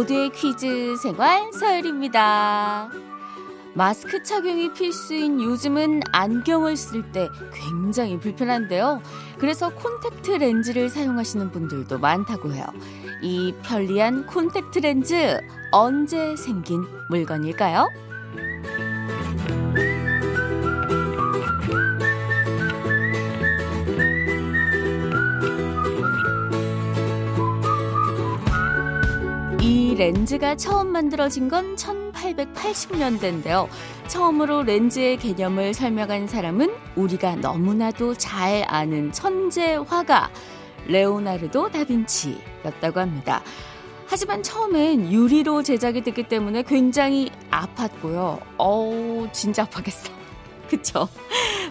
모두의 퀴즈 생활 서열입니다. 마스크 착용이 필수인 요즘은 안경을 쓸 때 굉장히 불편한데요. 그래서 콘택트 렌즈를 사용하시는 분들도 많다고 해요. 이 편리한 콘택트 렌즈 언제 생긴 물건일까요? 렌즈가 처음 만들어진 건 1880년대인데요. 처음으로 렌즈의 개념을 설명한 사람은 우리가 너무나도 잘 아는 천재 화가 레오나르도 다빈치였다고 합니다. 하지만 처음엔 유리로 제작이 됐기 때문에 굉장히 아팠고요. 진짜 아팠겠어. 그쵸?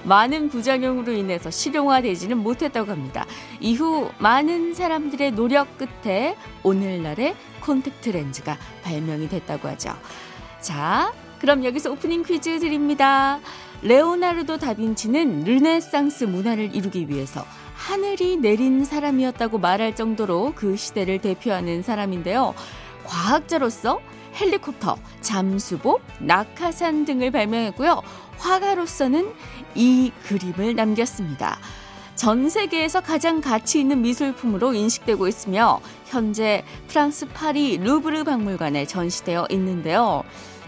많은 부작용으로 인해서 실용화되지는 못했다고 합니다. 이후 많은 사람들의 노력 끝에 오늘날의 콘택트 렌즈가 발명이 됐다고 하죠. 자, 그럼 여기서 오프닝 퀴즈 드립니다. 레오나르도 다빈치는 르네상스 문화를 이루기 위해서 하늘이 내린 사람이었다고 말할 정도로 그 시대를 대표하는 사람인데요. 과학자로서 헬리콥터, 잠수복, 낙하산 등을 발명했고요. 화가로서는 이 그림을 남겼습니다. 전 세계에서 가장 가치 있는 미술품으로 인식되고 있으며 현재 프랑스 파리 루브르 박물관에 전시되어 있는데요.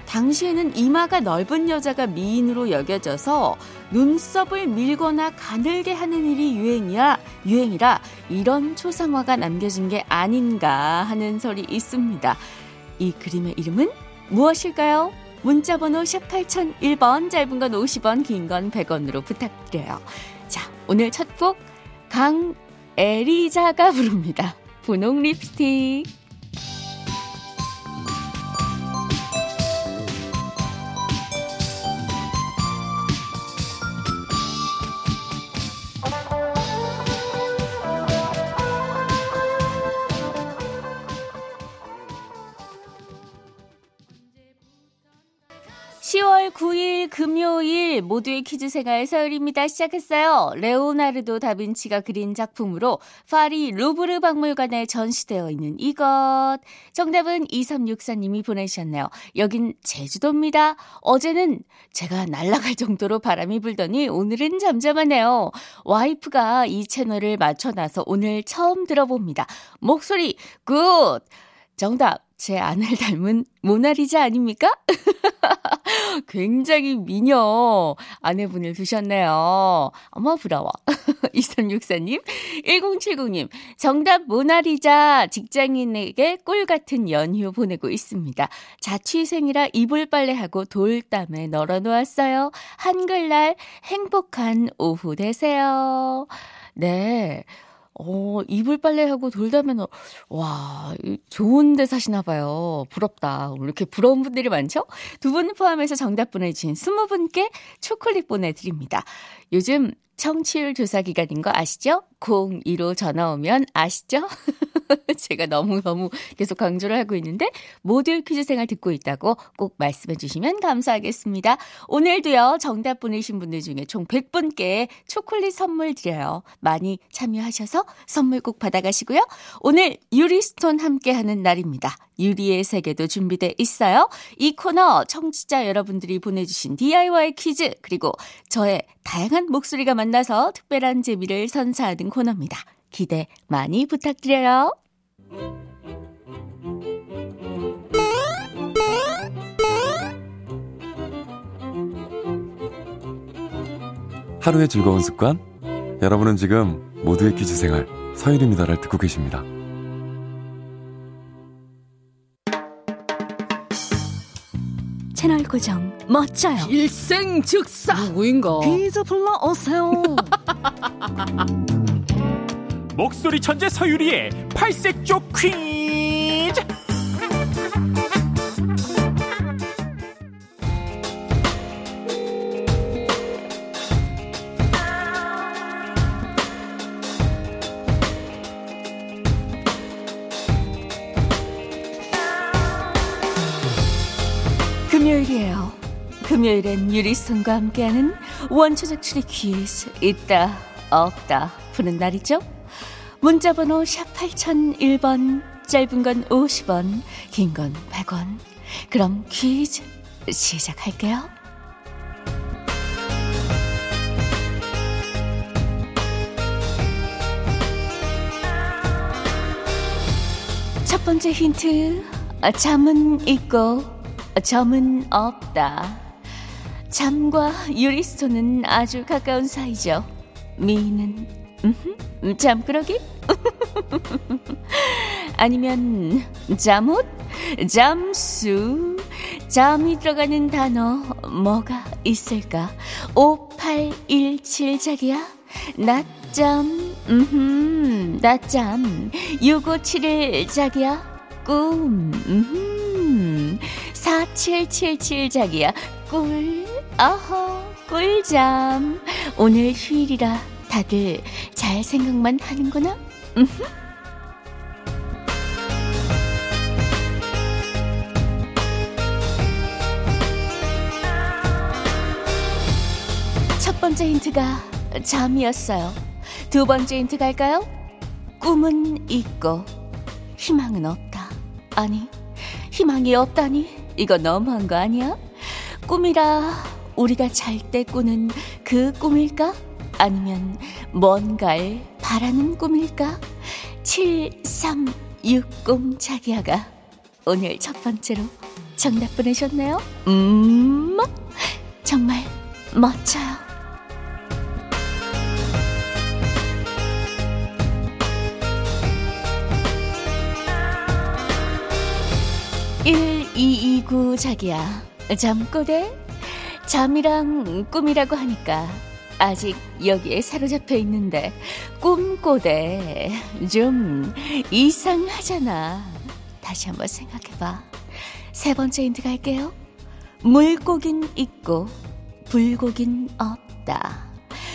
당시에는 이마가 넓은 여자가 미인으로 여겨져서 눈썹을 밀거나 가늘게 하는 일이 유행이라 이런 초상화가 남겨진 게 아닌가 하는 설이 있습니다. 이 그림의 이름은 무엇일까요? 문자번호 샵 8001번, 짧은 건 50원, 긴 건 100원으로 부탁드려요. 자, 오늘 첫 곡 강애리자가 부릅니다. 분홍 립스틱. 금요일 모두의 퀴즈 생활 서열입니다. 시작했어요. 레오나르도 다빈치가 그린 작품으로 파리 루브르 박물관에 전시되어 있는 이것. 정답은 2364님이 보내주셨네요. 여긴 제주도입니다. 어제는 제가 날아갈 정도로 바람이 불더니 오늘은 잠잠하네요. 와이프가 이 채널을 맞춰놔서 오늘 처음 들어봅니다. 목소리 굿! 정답. 제 아내를 닮은 모나리자 아닙니까? 굉장히 미녀 아내분을 두셨네요. 어머 부러워. 2364님, 1070님 정답 모나리자. 직장인에게 꿀같은 연휴 보내고 있습니다. 자취생이라 이불 빨래하고 돌담에 널어놓았어요. 한글날 행복한 오후 되세요. 네. 이불 빨래하고 돌담에는, 와, 좋은데 사시나봐요. 부럽다. 이렇게 부러운 분들이 많죠? 두 분 포함해서 정답 보내주신 20분께 초콜릿 보내드립니다. 요즘 청취율 조사 기간인 거 아시죠? 02로 전화 오면 아시죠? 제가 너무너무 계속 강조를 하고 있는데 모두의 퀴즈 생활 듣고 있다고 꼭 말씀해 주시면 감사하겠습니다. 오늘도요. 정답 보내신 분들 중에 총 100분께 초콜릿 선물 드려요. 많이 참여하셔서 선물 꼭 받아가시고요. 오늘 유리스톤 함께하는 날입니다. 유리의 세계도 준비돼 있어요. 이 코너 청취자 여러분들이 보내주신 DIY 퀴즈 그리고 저의 다양한 목소리가 만나서 특별한 재미를 선사하는 코너입니다. 기대 많이 부탁드려요. 하루의 즐거운 습관, 여러분은 지금 모두의 퀴즈 생활 서일입니다를 듣고 계십니다. 채널 고정 멋져요. 일생 즉사 누구인가 퀴즈 불러오세요. 목소리 천재 서유리의 팔색조 퀴즈. 금요일이에요. 금요일엔 유리스톤과 함께하는 원초적 추리 퀴즈 있다 없다 푸는 날이죠. 문자번호 샵 8001번, 짧은 건 50원, 긴 건 100원. 그럼 퀴즈 시작할게요. 첫 번째 힌트, 잠은 있고 점은 없다. 잠과 유리스톤은 아주 가까운 사이죠. 미인은 잠그러기? 아니면 잠옷? 잠수? 잠이 들어가는 단어 뭐가 있을까? 5817 자기야? 낮잠? 낮잠. 6571 자기야? 꿈? 4777 자기야? 꿀? 어허, 꿀잠. 오늘 휴일이라 다들 잘 생각만 하는구나. 첫 번째 힌트가 잠이었어요. 두 번째 힌트 갈까요? 꿈은 있고 희망은 없다. 아니, 희망이 없다니, 이거 너무한 거 아니야? 꿈이라 우리가 잘 때 꾸는 그 꿈일까? 아니면 뭔가를 바라는 꿈일까? 7360 자기야가 오늘 첫 번째로 정답 보내셨네요. 정말 멋져요. 일, 이, 이, 구 자기야, 잠꼬대? 잠이랑 꿈이라고 하니까 아직 여기에 사로잡혀 있는데 꿈꼬대 좀 이상하잖아. 다시 한번 생각해봐. 세 번째 힌트 갈게요. 물고긴 있고 불고긴 없다.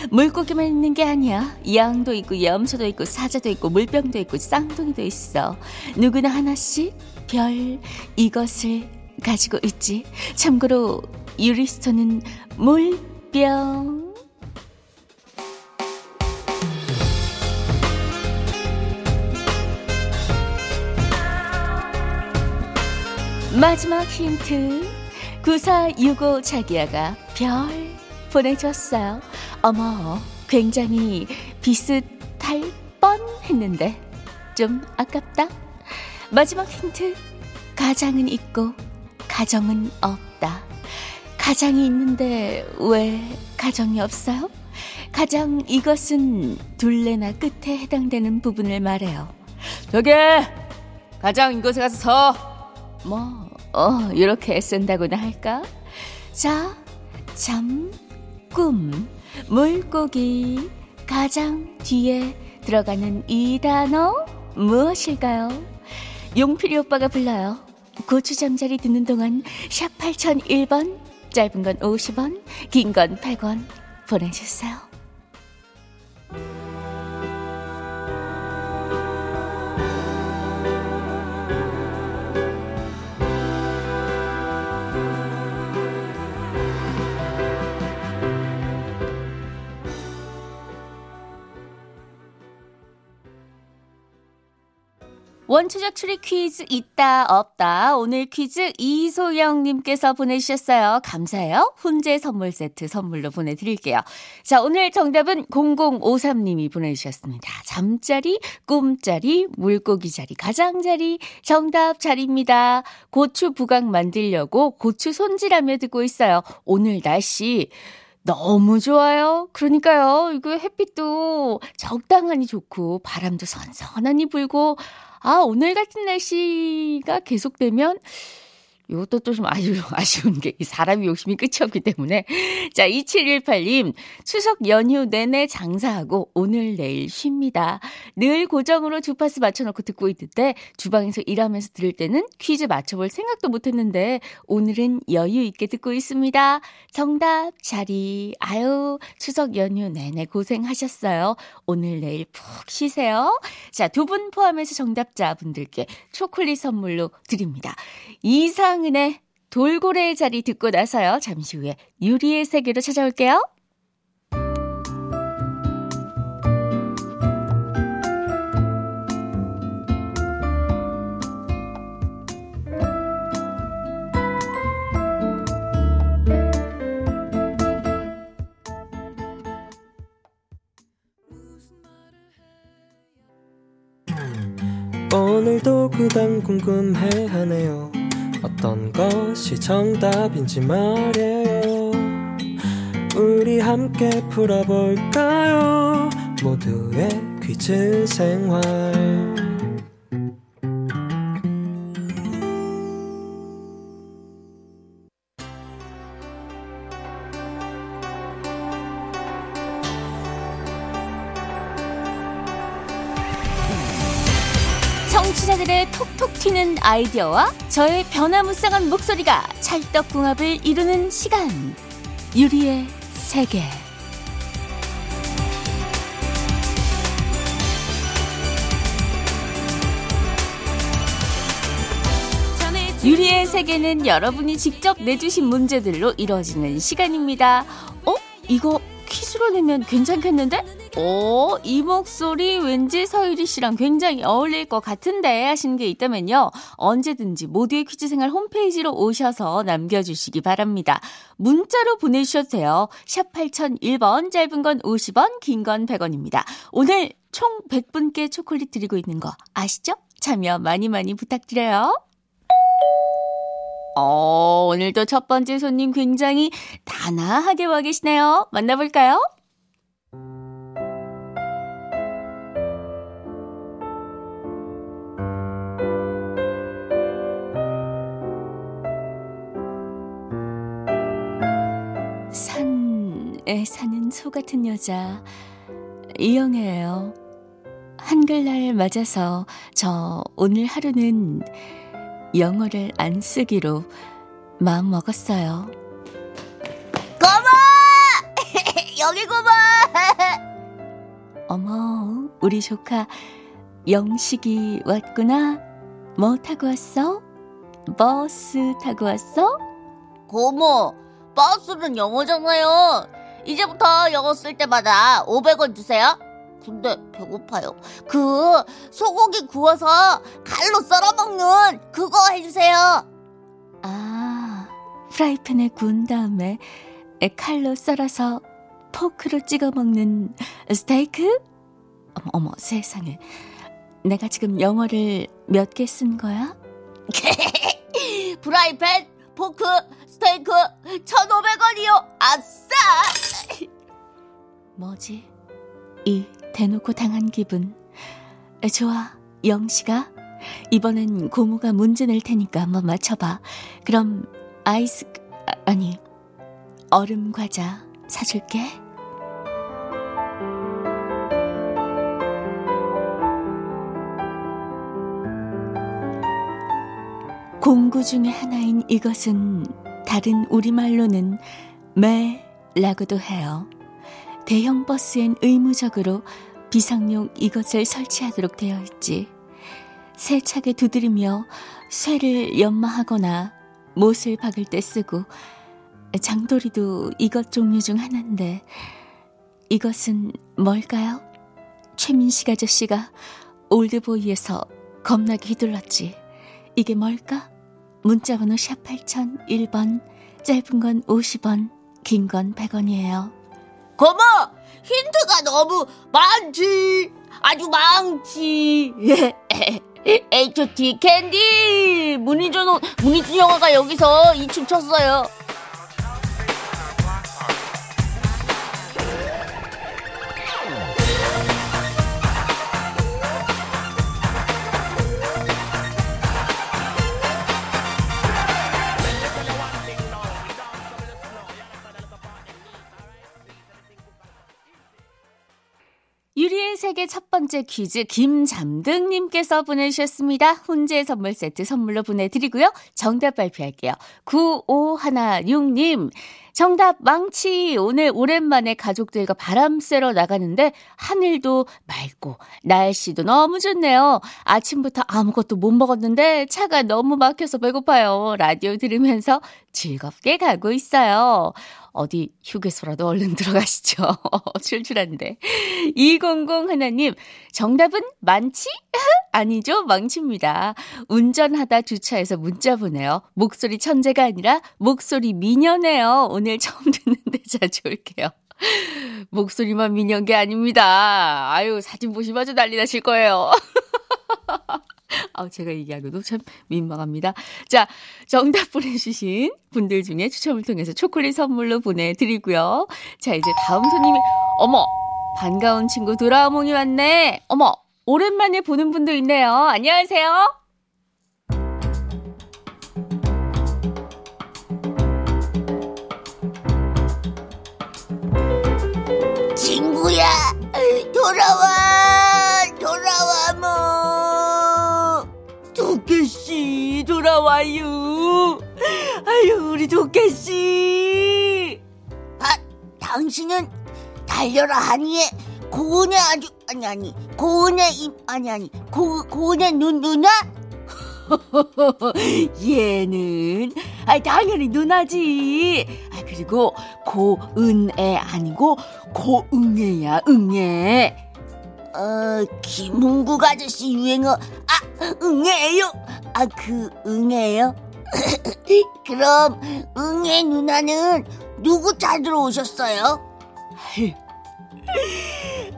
물고기만 있는 게 아니야. 양도 있고 염소도 있고 사자도 있고 물병도 있고 쌍둥이도 있어. 누구나 하나씩 별 이것을 가지고 있지. 참고로 유리스톤은 물병. 마지막 힌트, 9465 자기야가 별 보내줬어요. 어머, 굉장히 비슷할 뻔했는데 좀 아깝다. 마지막 힌트, 가장은 있고 가정은 없다. 가장이 있는데 왜 가정이 없어요? 가장 이것은 둘레나 끝에 해당되는 부분을 말해요. 저기! 가장 이곳에 가서 서! 뭐, 이렇게 쓴다고나 할까? 자, 잠, 꿈, 물고기, 가장 뒤에 들어가는 이 단어 무엇일까요? 용필이 오빠가 불러요. 고추 잠자리 듣는 동안 샵 8001번, 짧은 건 50원, 긴 건 100원 보내주세요. 원초적 추리 퀴즈 있다 없다. 오늘 퀴즈 이소영님께서 보내주셨어요. 감사해요. 훈제 선물 세트 선물로 보내드릴게요. 자, 오늘 정답은 0053님이 보내주셨습니다. 잠자리, 꿈자리, 물고기자리, 가장자리 정답 자리입니다. 고추 부각 만들려고 고추 손질하며 듣고 있어요. 오늘 날씨 너무 좋아요. 그러니까요. 이거 햇빛도 적당하니 좋고 바람도 선선하니 불고, 아, 오늘 같은 날씨가 계속되면 이것도 또 좀 아쉬운 게 사람 욕심이 끝이 없기 때문에. 자, 2718님. 추석 연휴 내내 장사하고 오늘 내일 쉽니다. 늘 고정으로 주파수 맞춰놓고 듣고 있는데 주방에서 일하면서 들을 때는 퀴즈 맞춰볼 생각도 못했는데 오늘은 여유 있게 듣고 있습니다. 정답 자리. 아유, 추석 연휴 내내 고생하셨어요. 오늘 내일 푹 쉬세요. 자, 두 분 포함해서 정답자분들께 초콜릿 선물로 드립니다. 이상 은의 돌고래의 자리 듣고 나서요. 잠시 후에 유리의 세계로 찾아올게요. 오늘도 그담 궁금해하네요. 어떤 것이 정답인지 말해요. 우리 함께 풀어볼까요? 모두의 퀴즈 생활. 청취자들의 톡톡 튀는 아이디어와 저의 변화무쌍한 목소리가 찰떡궁합을 이루는 시간, 유리의 세계. 유리의 세계는 여러분이 직접 내주신 문제들로 이루어지는 시간입니다. 이거 퀴즈로 내면 괜찮겠는데? 이 목소리 왠지 서유리 씨랑 굉장히 어울릴 것 같은데 하시는 게 있다면요, 언제든지 모두의 퀴즈생활 홈페이지로 오셔서 남겨주시기 바랍니다. 문자로 보내주셔도 돼요. 샵 8001번, 짧은 건 50원, 긴 건 100원입니다. 오늘 총 100분께 초콜릿 드리고 있는 거 아시죠? 참여 많이 많이 부탁드려요. 오늘도 첫 번째 손님 굉장히 단아하게 와 계시네요. 만나볼까요? 산에 사는 소 같은 여자, 이영애예요. 한글날 맞아서 저 오늘 하루는 영어를 안 쓰기로 마음 먹었어요. 고마! 여기 고마! 어머, 우리 조카 영식이 왔구나. 뭐 타고 왔어? 버스 타고 왔어? 고모, 버스는 영어잖아요. 이제부터 영어 쓸 때마다 500원 주세요. 근데 배고파요. 그 소고기 구워서 칼로 썰어먹는 그거 해주세요. 아, 프라이팬에 구운 다음에 칼로 썰어서 포크로 찍어먹는 스테이크? 어머 세상에, 내가 지금 영어를 몇 개 쓴 거야? 프라이팬, 포크, 스테이크 1,500원이요 아싸! 뭐지? 이 대놓고 당한 기분. 좋아, 영식아, 이번엔 고모가 문제 낼 테니까 한번 맞춰봐. 그럼 얼음 과자 사줄게. 공구 중에 하나인 이것은 다른 우리말로는 매라고도 해요. 대형 버스엔 의무적으로 비상용 이것을 설치하도록 되어 있지. 세차게 두드리며 쇠를 연마하거나 못을 박을 때 쓰고, 장도리도 이것 종류 중 하나인데 이것은 뭘까요? 최민식 아저씨가 올드보이에서 겁나게 휘둘렀지. 이게 뭘까? 문자번호 샵 8001번, 짧은 건 50원, 긴 건 100원이에요. 고모, 힌트가 너무 많지. 아주 많지. H.O.T. 캔디. 문희준 영화가 여기서 이 춤 췄어요. 세계 첫 번째 퀴즈, 김잠등님께서 보내주셨습니다. 훈제 선물 세트 선물로 보내드리고요. 정답 발표할게요. 9516님. 정답 망치. 오늘 오랜만에 가족들과 바람 쐬러 나가는데 하늘도 맑고 날씨도 너무 좋네요. 아침부터 아무것도 못 먹었는데 차가 너무 막혀서 배고파요. 라디오 들으면서 즐겁게 가고 있어요. 어디 휴게소라도 얼른 들어가시죠. 출출한데. 200 하나님, 정답은 만치? 아니죠, 망치입니다. 운전하다 주차해서 문자 보내요. 목소리 천재가 아니라 목소리 미녀네요. 오늘 처음 듣는데 자주 올게요. 목소리만 미녀인 게 아닙니다. 아유, 사진 보시면 아주 난리 나실 거예요. 제가 얘기하기도 참 민망합니다. 자, 정답 보내주신 분들 중에 추첨을 통해서 초콜릿 선물로 보내드리고요. 자, 이제 다음 손님이, 어머, 반가운 친구 도라몽이 왔네. 어머, 오랜만에 보는 분도 있네요. 안녕하세요. 친구야, 돌아와, 뭐. 도깨씨, 돌아와요. 아유, 우리 도깨씨. 아, 당신은 달려라 하니에 고은의 아주, 고은의 누나? 얘는, 아, 당연히 누나지. 아, 그리고 고은애 아니고 고응애야, 응애. 김은국 아저씨 유행어, 응애예요. 그 응애예요? 그럼 응애 누나는 누구 찾으러 오셨어요?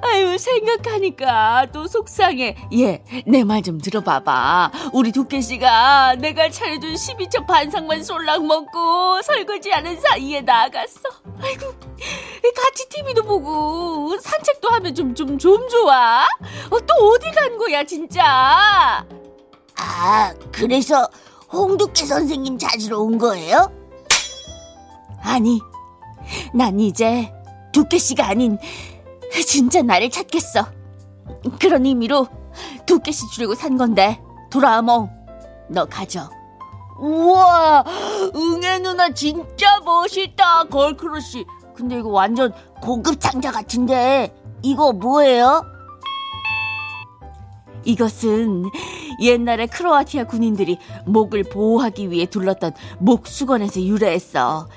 아유, 생각하니까 또 속상해. 예, 내 말 좀 들어봐봐. 우리 도깨씨가 내가 차려준 12첩 반상만 쏠락 먹고 설거지 하는 사이에 나갔어. 아이고, 같이 TV도 보고 산책도 하면 좀 좋아. 또 어디 간 거야, 진짜? 그래서 홍두깨 선생님 찾으러 온 거예요? 아니, 난 이제 도깨씨가 아닌 진짜 나를 찾겠어. 그런 의미로 도깨씨 주려고 산 건데, 도라몽, 너 가져. 우와, 응애 누나 진짜 멋있다, 걸크러쉬. 근데 이거 완전 고급 상자 같은데 이거 뭐예요? 이것은 옛날에 크로아티아 군인들이 목을 보호하기 위해 둘렀던 목수건에서 유래했어.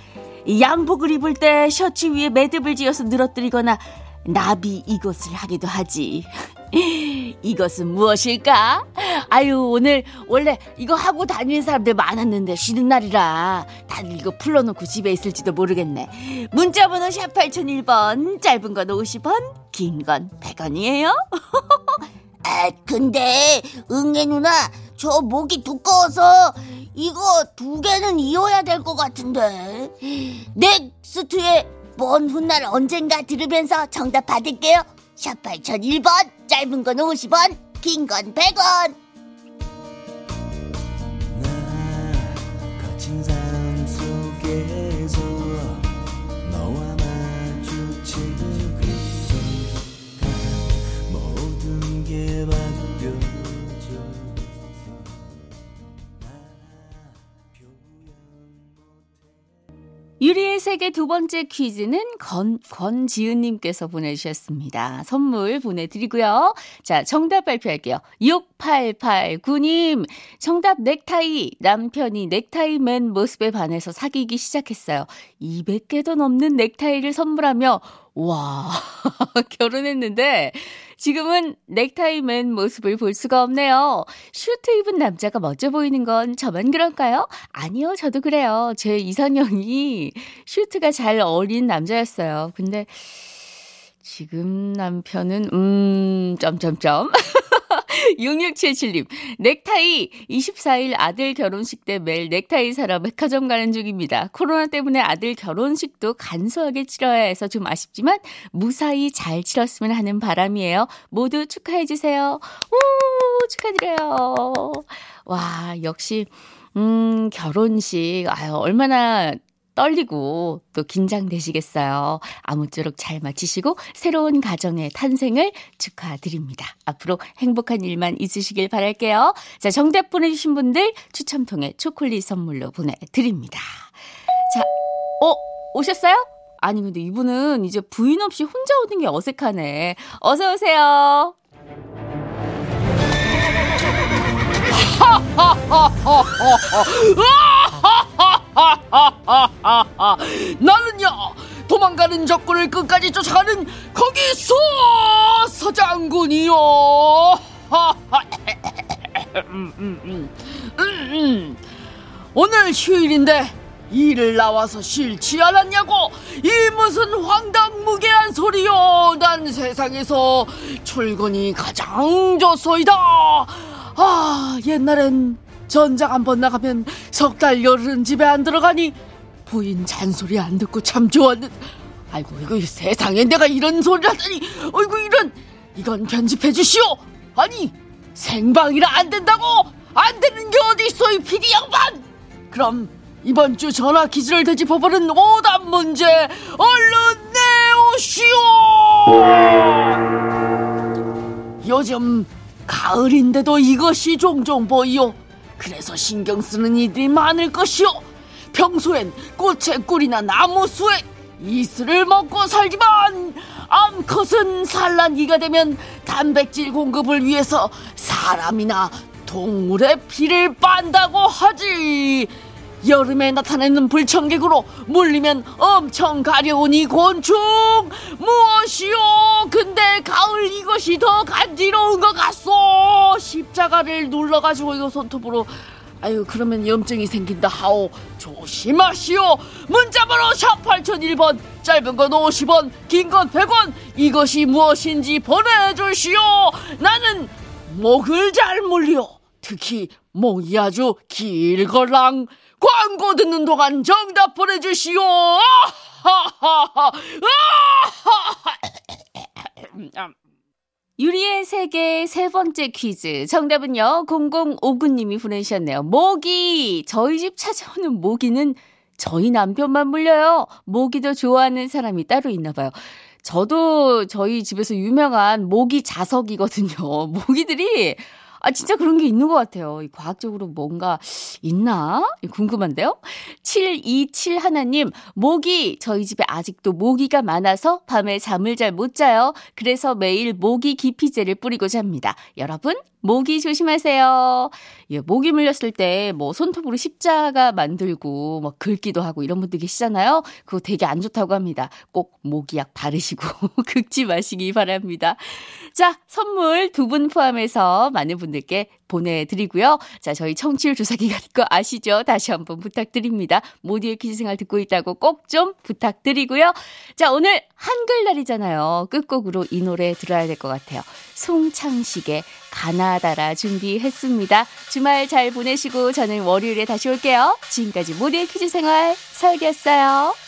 양복을 입을 때 셔츠 위에 매듭을 지어서 늘어뜨리거나 나비 이것을 하기도 하지. 이것은 무엇일까? 아유, 오늘 원래 이거 하고 다니는 사람들 많았는데 쉬는 날이라 다들 이거 풀러놓고 집에 있을지도 모르겠네. 문자번호 샵 8001번, 짧은 건 50원, 긴 건 100원이에요. 근데 응애 누나, 저 목이 두꺼워서 이거 두 개는 이어야 될 것 같은데. 넥스트에 먼 훗날 언젠가 들으면서 정답 받을게요. 샷 8001번, 짧은 건 50원, 긴 건 100원. 유리의 세계 두 번째 퀴즈는 권지은님께서 보내주셨습니다. 선물 보내드리고요. 자, 정답 발표할게요. 6889님. 정답 넥타이. 남편이 넥타이 맨 모습에 반해서 사귀기 시작했어요. 200개도 넘는 넥타이를 선물하며, 와, 결혼했는데 지금은 넥타이 맨 모습을 볼 수가 없네요. 슈트 입은 남자가 멋져 보이는 건 저만 그런가요? 아니요, 저도 그래요. 제 이상형이 슈트가 잘 어울리는 남자였어요. 근데 지금 남편은 점점점. 6677님. 넥타이. 24일 아들 결혼식 때 매일 넥타이 사러 백화점 가는 중입니다. 코로나 때문에 아들 결혼식도 간소하게 치러야 해서 좀 아쉽지만 무사히 잘 치렀으면 하는 바람이에요. 모두 축하해 주세요. 오, 축하드려요. 와, 역시 결혼식. 아유, 얼마나 떨리고 또 긴장되시겠어요. 아무쪼록 잘 마치시고 새로운 가정의 탄생을 축하드립니다. 앞으로 행복한 일만 있으시길 바랄게요. 자, 정답 보내주신 분들 추첨 통해 초콜릿 선물로 보내드립니다. 자, 오셨어요? 아니, 근데 이분은 이제 부인 없이 혼자 오는 게 어색하네. 어서 오세요. 나는요, 도망가는 적군을 끝까지 쫓아가는 거기서 서장군이요. 오늘 휴일인데 일을 나와서 싫지 않았냐고. 이 무슨 황당무계한 소리요. 난 세상에서 출근이 가장 좋소이다. 아, 옛날엔 전장 한번 나가면 석 달 열흘은 집에 안 들어가니 부인 잔소리 안 듣고 참 좋았는데, 아이고 이거 세상에 내가 이런 소리를 하다니, 아이고 이런, 이건 편집해 주시오. 아니 생방이라 안 된다고? 안 되는 게 어디 있어 이 PD 양반. 그럼 이번 주 전화 퀴즈를 되짚어보는 오답 문제 얼른 내오시오. 요즘 가을인데도 이것이 종종 보이오. 그래서 신경 쓰는 이들이 많을 것이오. 평소엔 꽃의 꿀이나 나무 수에 이슬을 먹고 살지만 암컷은 산란기가 되면 단백질 공급을 위해서 사람이나 동물의 피를 빤다고 하지. 여름에 나타내는 불청객으로 물리면 엄청 가려운 이 곤충 무엇이요? 근데 가을 이것이 더 간지러운 것 같소. 십자가를 눌러가지고 이거 손톱으로, 아유 그러면 염증이 생긴다 하오. 조심하시오. 문자번호 #8001번, 짧은 건 50원, 긴 건 100원, 이것이 무엇인지 보내주시오. 나는 목을 잘 물려. 특히 목이 아주 길걸랑. 광고 듣는 동안 정답 보내주시오. 유리의 세계 세 번째 퀴즈 정답은요 0059님이 보내주셨네요. 모기. 저희 집 찾아오는 모기는 저희 남편만 물려요. 모기 더 좋아하는 사람이 따로 있나 봐요. 저도 저희 집에서 유명한 모기 자석이거든요. 모기들이 아 진짜 그런 게 있는 것 같아요. 과학적으로 뭔가 있나? 궁금한데요. 7271님. 모기. 저희 집에 아직도 모기가 많아서 밤에 잠을 잘 못 자요. 그래서 매일 모기 기피제를 뿌리고 잡니다. 여러분 모기 조심하세요. 예, 모기 물렸을 때 뭐 손톱으로 십자가 만들고 막 긁기도 하고 이런 분들 계시잖아요. 그거 되게 안 좋다고 합니다. 꼭 모기약 바르시고 긁지 마시기 바랍니다. 자, 선물 두 분 포함해서 많은 분들께 보내드리고요. 자, 저희 청취율 조사 기간인 거 아시죠? 다시 한번 부탁드립니다. 모두의 퀴즈생활 듣고 있다고 꼭 좀 부탁드리고요. 자, 오늘 한글날이잖아요. 끝곡으로 이 노래 들어야 될 것 같아요. 송창식의 가나다라 준비했습니다. 주말 잘 보내시고 저는 월요일에 다시 올게요. 지금까지 모두의 퀴즈생활 설이었어요.